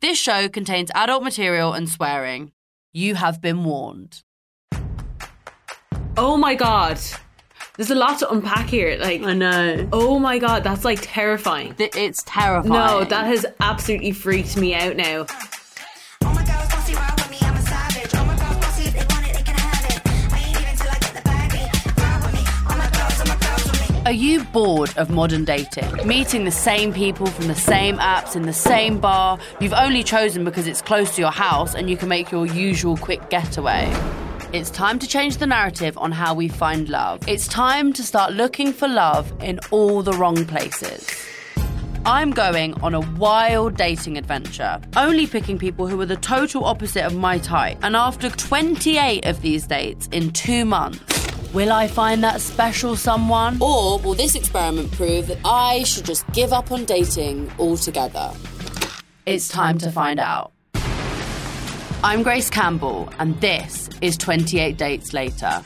This show contains adult material and swearing. You have been warned. Oh my god. There's a lot to unpack here. Like, I know. Oh my god, that's like terrifying. It's terrifying. No, that has absolutely freaked me out now. Are you bored of modern dating? Meeting the same people from the same apps in the same bar you've only chosen because it's close to your house and you can make your usual quick getaway? It's time to change the narrative on how we find love. It's time to start looking for love in all the wrong places. I'm going on a wild dating adventure, only picking people who are the total opposite of my type. And after 28 of these dates in 2 months, will I find that special someone? Or will this experiment prove that I should just give up on dating altogether? It's time to find out. I'm Grace Campbell, and this is 28 Dates Later.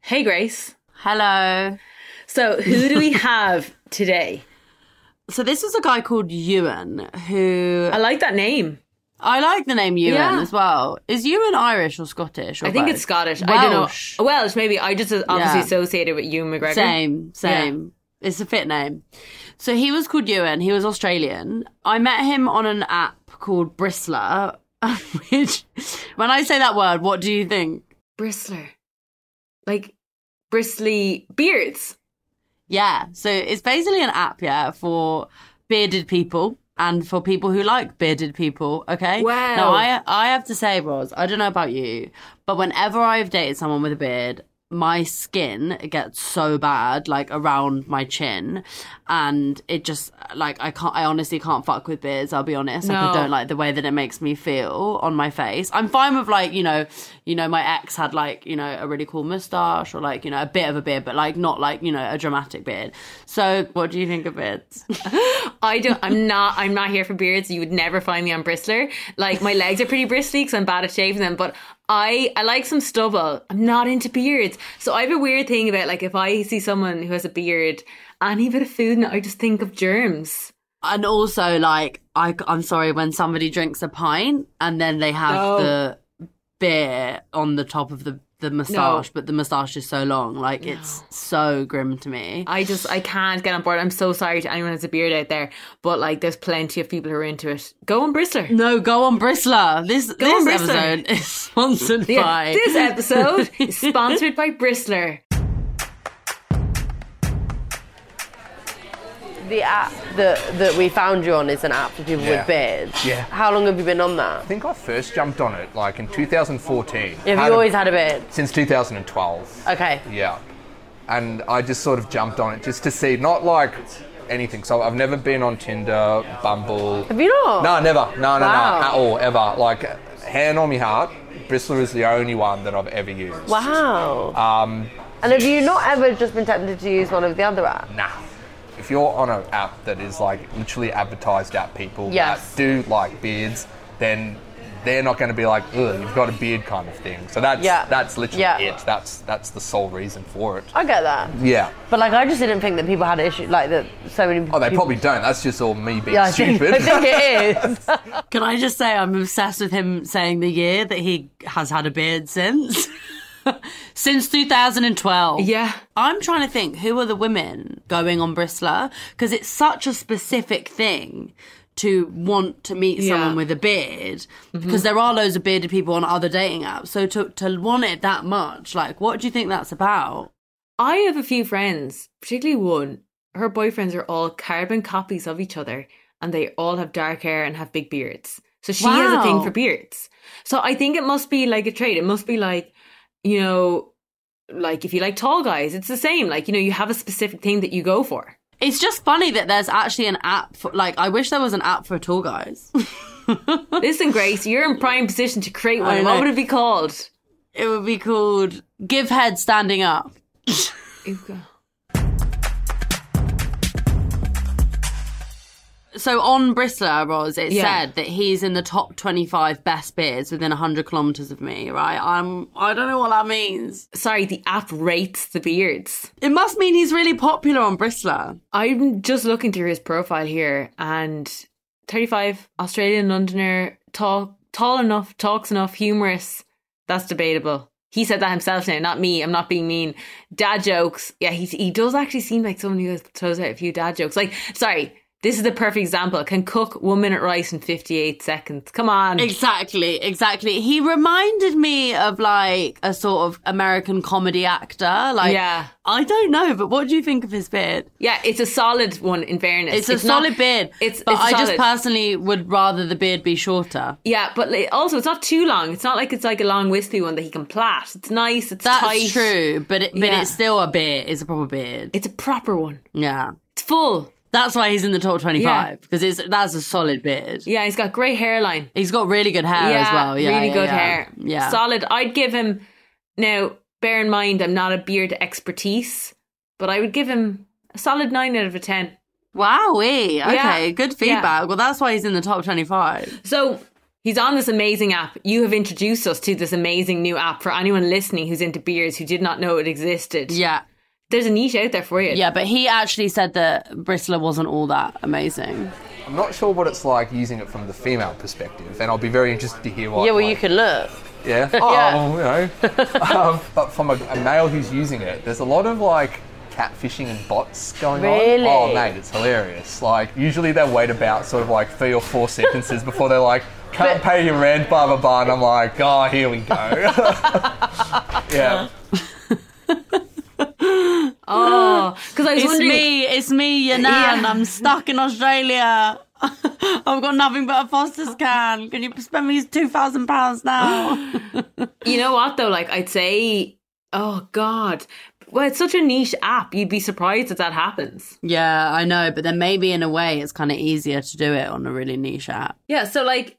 Hey, Grace. Hello. So, who do we have today? So, this is a guy called Ewan, who... I like that name. I like the name Ewan as well. Is Ewan Irish or Scottish? Or I think both? It's Scottish. Welsh. I don't know. Welsh, maybe. I just obviously associated with Ewan McGregor. Same. Yeah. It's a fit name. So he was called Ewan. He was Australian. I met him on an app called Bristlr, which, when I say that word, what do you think? Bristlr. Like, bristly beards. Yeah. So it's basically an app, for bearded people. And for people who like bearded people, okay? Wow. Now, I have to say, Roz, I don't know about you, but whenever I've dated someone with a beard, my skin gets so bad, like, around my chin. And it just, like, I honestly can't fuck with beards, I'll be honest. No. Like, I don't like the way that it makes me feel on my face. I'm fine with, like, you know, my ex had, like, you know, a really cool moustache or, like, you know, a bit of a beard, but, like, not, like, you know, a dramatic beard. So what do you think of beards? I'm not here for beards. You would never find me on Bristlr. Like, my legs are pretty bristly because I'm bad at shaving them, but... I like some stubble. I'm not into beards. So I have a weird thing about, like, if I see someone who has a beard, any bit of food in it, I just think of germs. And also, like, I'm sorry, when somebody drinks a pint and then they have the beer on the top of the the moustache, but the moustache is so long. Like, it's so grim to me. I can't get on board. I'm so sorry to anyone who has a beard out there, but like, there's plenty of people who are into it. Go on Bristlr. No, go on Bristlr. This episode is sponsored by... This episode is sponsored by Bristlr. The app that we found you on is an app for people with beards. Yeah. How long have you been on that? I think I first jumped on it like in 2014. Have you always had a beard? Since 2012. Okay. Yeah. And I just sort of jumped on it just to see, not like anything. So I've never been on Tinder, Bumble. Have you not? No, never. No, at all, ever. Like, hand on my heart, Bristlr is the only one that I've ever used. Wow. And have you not ever just been tempted to use one of the other apps? Nah. If you're on an app that is like literally advertised at people that do like beards, then they're not going to be like, ugh, you've got a beard kind of thing. So that's literally it. That's the sole reason for it. I get that. Yeah. But like, I just didn't think that people had an issue, like that so many people... Oh, they probably don't. That's just all me being stupid. I think it is. Can I just say I'm obsessed with him saying the year that he has had a beard since? Since 2012. Yeah. I'm trying to think, who are the women going on Bristlr? Because it's such a specific thing to want to meet someone with a beard, because there are loads of bearded people on other dating apps. So to want it that much, like, what do you think that's about? I have a few friends, particularly one. Her boyfriends are all carbon copies of each other, and they all have dark hair and have big beards. So she has a thing for beards. So I think it must be like a trait. It must be like... You know, like, if you like tall guys, it's the same. Like, you know, you have a specific thing that you go for. It's just funny that there's actually an app for, like, I wish there was an app for tall guys. Listen, Grace, you're in prime position to create one. What would it be called? It would be called Give Head Standing Up. So on Bristlr, Roz, it said that he's in the top 25 best beards within 100 kilometres of me, right? I don't know what that means. Sorry, the app rates the beards. It must mean he's really popular on Bristlr. I'm just looking through his profile here, and 35, Australian Londoner, tall enough, talks enough, humorous. That's debatable. He said that himself now, not me. I'm not being mean. Dad jokes. Yeah, he does actually seem like someone who throws out a few dad jokes. Like, sorry... This is the perfect example. Can cook 1 minute rice in 58 seconds. Come on. Exactly. He reminded me of like a sort of American comedy actor. Like, I don't know, but what do you think of his beard? Yeah, it's a solid one in fairness. It's solid beard. But I just personally would rather the beard be shorter. Yeah, but also it's not too long. It's not like it's like a long wispy one that he can plait. It's nice, that's tight. That's true, but it's still a beard. It's a proper beard. It's a proper one. Yeah. It's full. That's why he's in the top 25, because that's a solid beard. Yeah, he's got great hairline. He's got really good hair as well. Yeah, really good hair. Yeah. Solid. I'd give him, now, bear in mind, I'm not a beard expertise, but I would give him a solid 9 out of a 10. Wowee. Okay, good feedback. Yeah. Well, that's why he's in the top 25. So he's on this amazing app. You have introduced us to this amazing new app for anyone listening who's into beards who did not know it existed. Yeah. There's a niche out there for you. Yeah, but he actually said that Bristlr wasn't all that amazing. I'm not sure what it's like using it from the female perspective, and I'll be very interested to hear what... Yeah, well, like, you can look. Yeah? You know. But from a male who's using it, there's a lot of, like, catfishing and bots going on. Oh, mate, it's hilarious. Like, usually they wait about sort of, like, 3 or 4 sentences before they're like, can't pay your rent, blah, blah, blah, and I'm like, oh, here we go. Yeah. Oh, because I was wondering... It's me, your nan. Yeah. I'm stuck in Australia. I've got nothing but a Foster's can. Can you spend me £2,000 now? You know what, though? Like, I'd say... Oh, God. Well, it's such a niche app. You'd be surprised if that happens. Yeah, I know. But then maybe in a way it's kind of easier to do it on a really niche app. Yeah, so, like,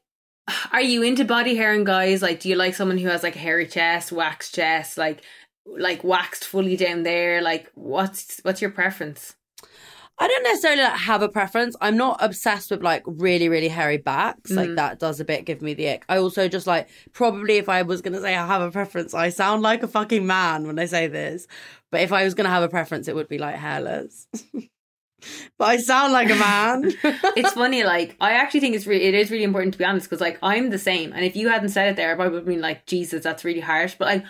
are you into body hair and guys? Like, do you like someone who has, like, a hairy chest, waxed chest, like waxed fully down there? Like, what's your preference? I don't necessarily have a preference. I'm not obsessed with like really, really hairy backs. Like, that does a bit give me the ick. I also just like, probably if I was going to say I have a preference, I sound like a fucking man when I say this, but if I was going to have a preference, it would be like hairless. But I sound like a man. It's funny, like, I actually think it is really important, to be honest, because like, I'm the same, and if you hadn't said it there, I would have been like, Jesus, that's really harsh. But like,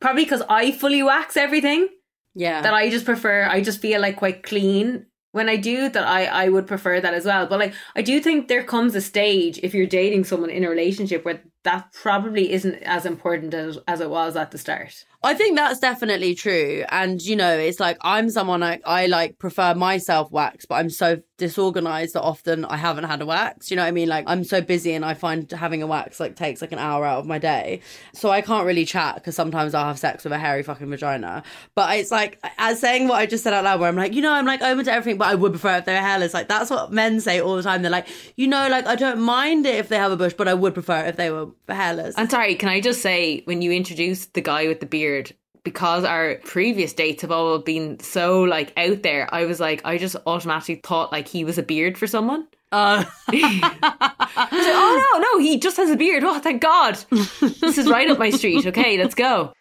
Probably because I fully wax everything. Yeah. That I just prefer, I just feel like quite clean when I do that. I would prefer that as well. But like, I do think there comes a stage if you're dating someone in a relationship where that probably isn't as important as it was at the start. I think that's definitely true. And, you know, it's like I'm someone I like prefer myself wax, but I'm so disorganized that often I haven't had a wax. You know what I mean? Like I'm so busy and I find having a wax like takes like an hour out of my day. So I can't really chat because sometimes I'll have sex with a hairy fucking vagina. But it's like as saying what I just said out loud where I'm like, you know, I'm like open to everything, but I would prefer if they were hairless. Like that's what men say all the time. They're like, you know, like I don't mind it if they have a bush, but I would prefer it if they were hairless. I'm sorry, can I just say when you introduced the guy with the beard, because our previous dates have all been so like out there, I was like, I just automatically thought like he was a beard for someone. I was like, oh no, he just has a beard. Oh, thank God. This is right up my street. Okay, let's go.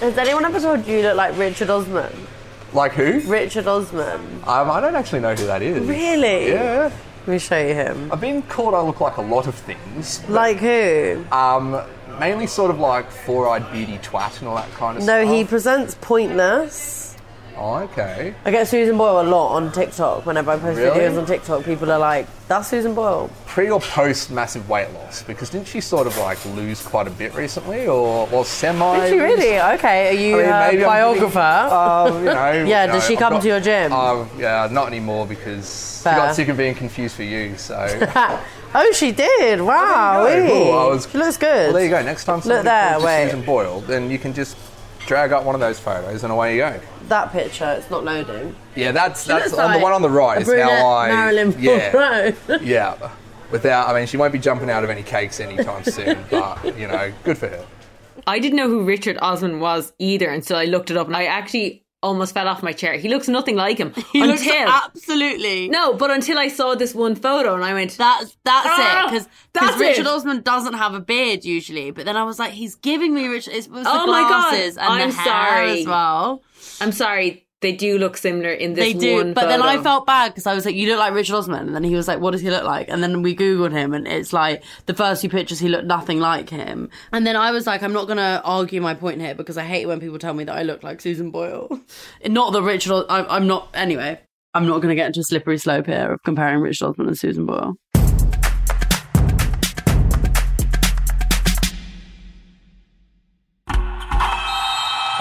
Has anyone ever told you that like Richard Osman? Like who? Richard Osman. I don't actually know who that is. Really? Yeah. Let me show you him. I've been called I look like a lot of things. Like who? Mainly sort of like four-eyed beauty twat and all that kind of stuff. No, he presents Pointless. Oh, okay. I get Susan Boyle a lot on TikTok. Whenever I post videos on TikTok, people are like, that's Susan Boyle. Pre or post massive weight loss? Because didn't she sort of like lose quite a bit recently or semi? Did she really? Okay, are you a biographer? You know, yeah, does she come to your gym? Yeah, not anymore because she got sick of being confused for you, so. Oh, she did. Wow. She looks good. Well, there you go. Next time somebody calls you Susan Boyle, then you can just drag up one of those photos and away you go. That picture, it's not loading. Yeah, that's on like the one on the right is how I Marilyn Monroe. Yeah. Without, I mean, she won't be jumping out of any cakes anytime soon, but you know, good for her. I didn't know who Richard Osman was either until I looked it up, and I actually almost fell off my chair. He looks nothing like him. Until I saw this one photo and I went, that's it, because Richard Osman doesn't have a beard usually. But then I was like, he's giving me Richard. It was the glasses and the hair as well. I'm sorry, they do look similar in this one photo. But then I felt bad because I was like, you look like Richard Osman. And then he was like, what does he look like? And then we Googled him and it's like the first few pictures, he looked nothing like him. And then I was like, I'm not going to argue my point here because I hate when people tell me that I look like Susan Boyle. Not that Richard, anyway, I'm not going to get into a slippery slope here of comparing Richard Osman and Susan Boyle.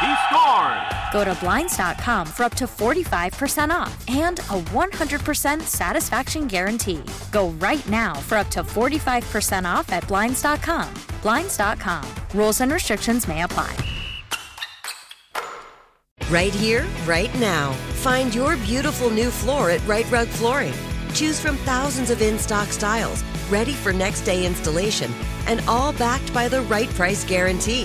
He scores. Go to Blinds.com for up to 45% off and a 100% satisfaction guarantee. Go right now for up to 45% off at Blinds.com. Blinds.com. Rules and restrictions may apply. Right here, right now. Find your beautiful new floor at Rite Rug Flooring. Choose from thousands of in-stock styles, ready for next day installation, and all backed by the Rite Price Guarantee.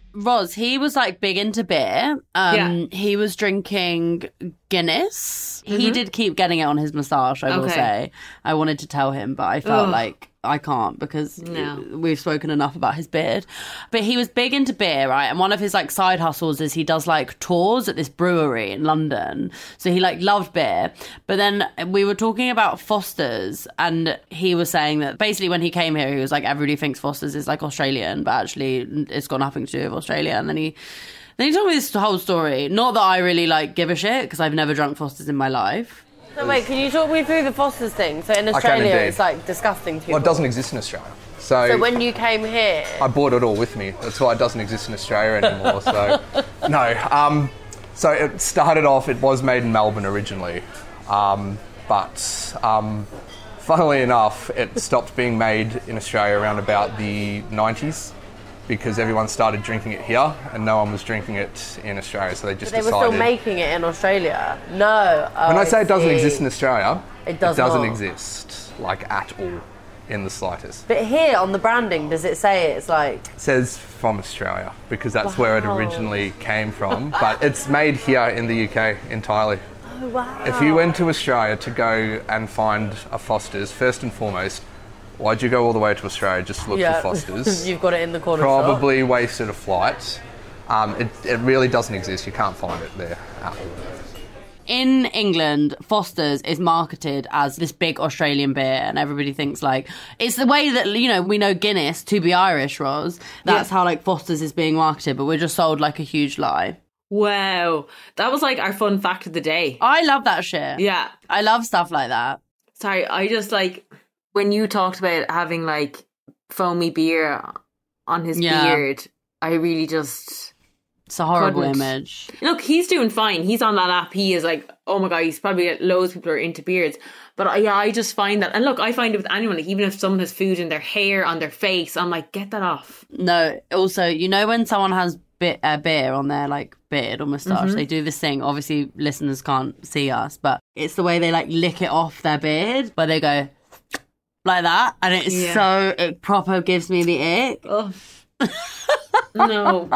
Roz, he was like big into beer. He was drinking Guinness. Mm-hmm. He did keep getting it on his moustache, I will say. I wanted to tell him, but I felt like I can't because we've spoken enough about his beard. But he was big into beer, right? And one of his like side hustles is he does like tours at this brewery in London. So he like loved beer. But then we were talking about Foster's, and he was saying that basically when he came here, he was like, everybody thinks Foster's is like Australian, but actually it's got nothing to do with Australia. And then he told me this whole story. Not that I really like give a shit because I've never drunk Foster's in my life. So wait, can you talk me through the Foster's thing? So in Australia, it's like disgusting to you. Well, it doesn't exist in Australia. So when you came here... I brought it all with me. That's why it doesn't exist in Australia anymore. So no. So it started off, it was made in Melbourne originally. But funnily enough, it stopped being made in Australia around about the 90s. Because everyone started drinking it here and no one was drinking it in Australia, so they decided... But they were still making it in Australia? No. Oh, when I say it doesn't exist in Australia, it doesn't exist, like, at all, in the slightest. But here, on the branding, does it say it's like... It says from Australia, because that's where it originally came from, but it's made here in the UK entirely. Oh, wow. If you went to Australia to go and find a Foster's, first and foremost... Why'd you go all the way to Australia just to look for Foster's? You've got it in the corner. Probably wasted a flight. It really doesn't exist. You can't find it there. In England, Foster's is marketed as this big Australian beer, and everybody thinks like it's the way that, you know, we know Guinness to be Irish, Roz. That's how like Foster's is being marketed, but we're just sold like a huge lie. Wow, that was like our fun fact of the day. I love that shit. Yeah, I love stuff like that. Sorry, I just like. When you talked about having, like, foamy beer on his beard, I really just... It's a horrible image. Look, he's doing fine. He's on that app. He is like, oh, my God, he's probably... Loads of people are into beards. But, yeah, I just find that... And, look, I find it with anyone. Like, even if someone has food in their hair, on their face, I'm like, get that off. No, also, you know when someone has beer on their, like, beard or moustache, they do this thing. Obviously, listeners can't see us, but it's the way they, like, lick it off their beard, where they go... Like that, and it's so, it proper gives me the ick. Oh. No.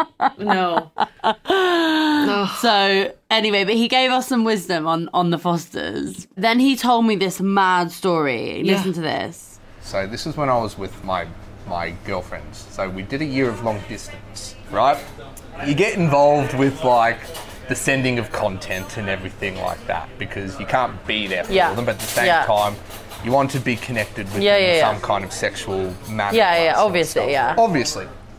So, anyway, but he gave us some wisdom on the Fosters. Then he told me this mad story. Listen to this. So, this is when I was with my girlfriend. So, we did a year of long distance, right? You get involved with, like, the sending of content and everything like that, because you can't be there for them, but at the same time... You want to be connected with some kind of sexual manner. Obviously.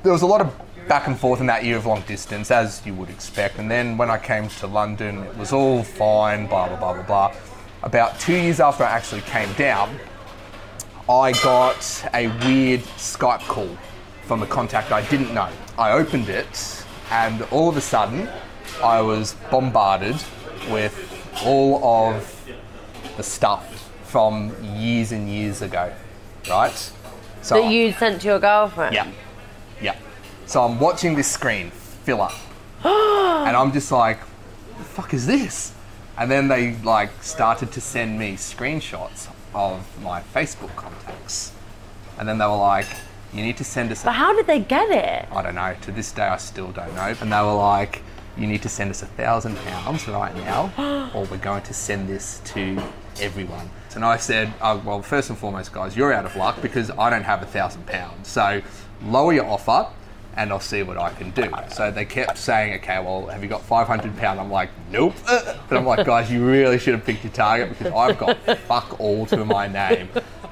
There was a lot of back and forth in that year of long distance, as you would expect. And then when I came to London, it was all fine, blah, blah, blah, blah, blah. About 2 years after I actually came down, I got a weird Skype call from a contact I didn't know. I opened it, and all of a sudden, I was bombarded with all of the stuff from years and years ago, right? So that you sent to your girlfriend? Yeah. So I'm watching this screen fill up. And I'm just like, what the fuck is this? And then they like started to send me screenshots of my Facebook contacts. And then they were like, you need to send us... But how did they get it? I don't know. To this day, I still don't know. And they were like, you need to send us £1,000 right now, or we're going to send this to everyone. And I said, well, first and foremost, guys, you're out of luck because I don't have £1,000. So lower your offer and I'll see what I can do. So they kept saying, okay, well, have you got £500? I'm like, nope. But I'm like, guys, you really should have picked your target because I've got fuck all to my name.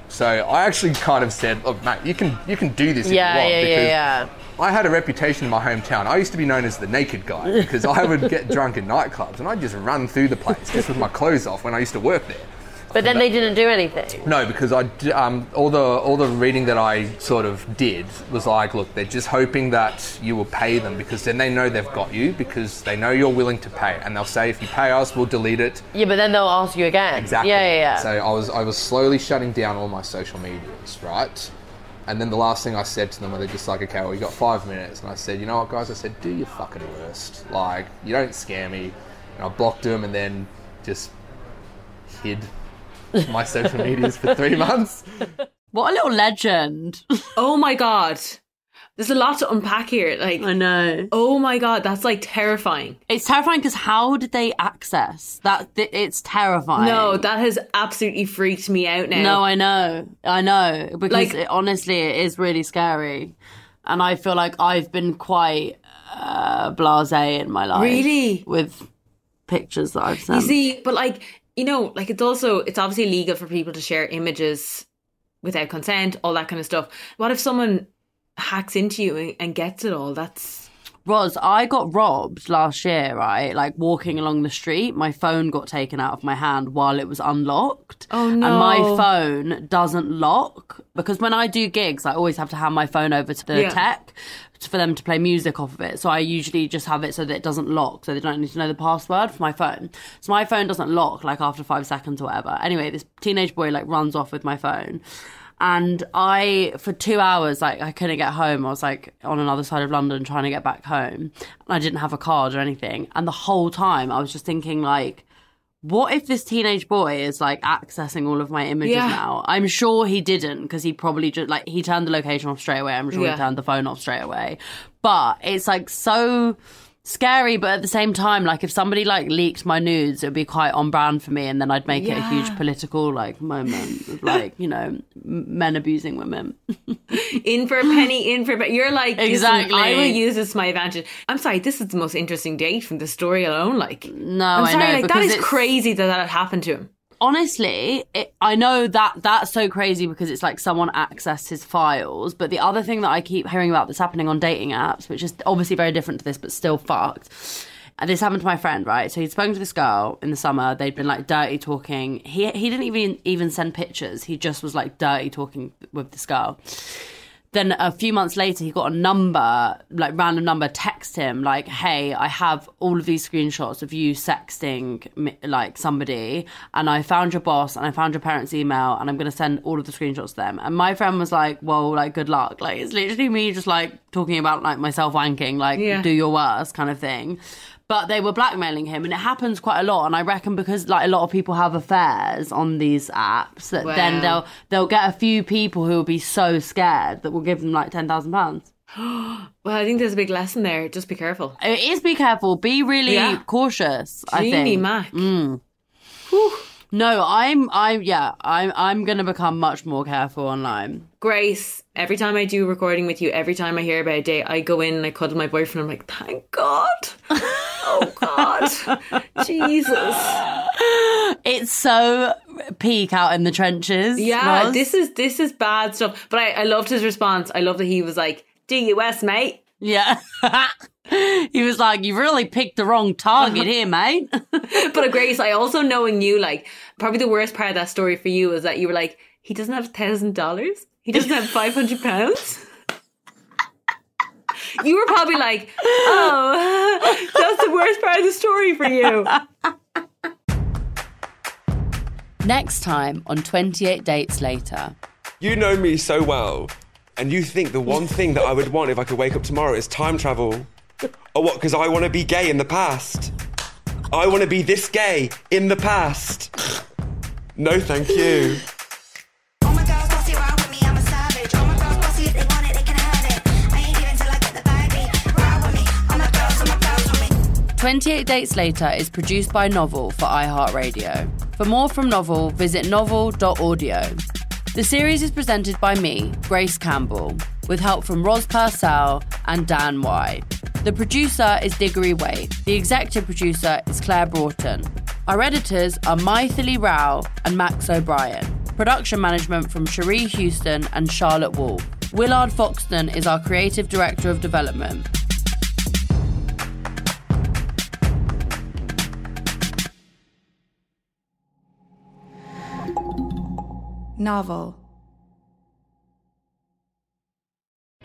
So I actually kind of said, look, mate, you can do this if you want. I had a reputation in my hometown. I used to be known as the naked guy because I would get drunk in nightclubs and I'd just run through the place just with my clothes off when I used to work there. But then they didn't do anything. No, because I all the reading that I sort of did was like, look, they're just hoping that you will pay them because then they know they've got you because they know you're willing to pay, and they'll say, if you pay us, we'll delete it. Yeah, but then they'll ask you again. Exactly. Yeah. So I was slowly shutting down all my social medias, right? And then the last thing I said to them were, they're just like, okay, well, you got 5 minutes. And I said, you know what, guys? I said, do your fucking worst. Like, you don't scare me. And I blocked them and then just hid my social medias for 3 months. What a little legend. Oh, my God. There's a lot to unpack here. Like, I know. Oh, my God. That's, like, terrifying. It's terrifying because how did they access that? It's terrifying. No, that has absolutely freaked me out now. No, I know. Because, like, it is really scary. And I feel like I've been quite blasé in my life. Really? With pictures that I've sent. You see, but, like, you know, like, it's obviously illegal for people to share images without consent, all that kind of stuff. What if someone hacks into you and gets it all? That's... Roz, I got robbed last year, right? Like, walking along the street, my phone got taken out of my hand while it was unlocked. Oh, no. And my phone doesn't lock, because when I do gigs, I always have to hand my phone over to the tech for them to play music off of it. So I usually just have it so that it doesn't lock, so they don't need to know the password for my phone. So my phone doesn't lock, like, after 5 seconds or whatever. Anyway, this teenage boy, like, runs off with my phone. And I, for 2 hours, like, I couldn't get home. I was, like, on another side of London trying to get back home. And I didn't have a card or anything. And the whole time I was just thinking, like, what if this teenage boy is, like, accessing all of my images now? I'm sure he didn't, because he probably just, like, he turned the location off straight away. I'm sure he turned the phone off straight away. But it's, like, so scary, but at the same time, like, if somebody, like, leaked my nudes, it would be quite on brand for me, and then I'd make it a huge political, like, moment of, like, you know, men abusing women. In for a penny, in for a penny. You're like, exactly. I will use this to my advantage. I'm sorry, this is the most interesting date from the story alone, like. No, I'm sorry, I know. Like, that is crazy that happened to him. Honestly, I know that's so crazy because it's like someone accessed his files. But the other thing that I keep hearing about that's happening on dating apps, which is obviously very different to this, but still fucked. And this happened to my friend, right? So he'd spoken to this girl in the summer. They'd been, like, dirty talking. He didn't even send pictures. He just was, like, dirty talking with this girl. Then a few months later, he got a number, like, random number, text him, like, hey, I have all of these screenshots of you sexting, like, somebody, and I found your boss and I found your parents' email, and I'm going to send all of the screenshots to them. And my friend was like, well, like, good luck. Like, it's literally me just, like, talking about, like, myself wanking, like, do your worst kind of thing. But they were blackmailing him, and it happens quite a lot. And I reckon because, like, a lot of people have affairs on these apps, that then they'll get a few people who will be so scared that will give them, like, £10,000. Well, I think there's a big lesson there. Just be careful. It is, be careful. Be really cautious. Genie, I think. Mac. Mm. No, I'm going to become much more careful online. Grace, every time I do recording with you, every time I hear about a date, I go in and I cuddle my boyfriend. I'm like, thank God. Oh, God. Jesus. It's so peak out in the trenches. Yeah, Roz. This is bad stuff. But I loved his response. I love that he was like, DUS, mate. Yeah. He was like, you really picked the wrong target here, mate. But Grace, I also, knowing you, like, probably the worst part of that story for you was that you were like, he doesn't have $1,000. He doesn't have £500. You were probably like, oh, that's the worst part of the story for you. Next time on 28 Dates Later. You know me so well. And you think the one thing that I would want if I could wake up tomorrow is time travel. Or what? Because I want to be gay in the past. I want to be this gay in the past. No, thank you. Oh my girls, bossy ride with me, I'm a savage. Oh my girls, bossy if they want it, they can have it. I ain't even till I get the baby. Ride with me, oh my girls, oh my girls with me. 28 Dates Later is produced by Novel for iHeartRadio. For more from Novel, visit novel.audio. The series is presented by me, Grace Campbell. with help from Roz Purcell and Dan White. The producer is Diggory Wade. The executive producer is Claire Broughton. Our editors are Mythily Rao and Max O'Brien. Production management from Cherie Houston and Charlotte Wall. Willard Foxton is our creative director of development. Novel.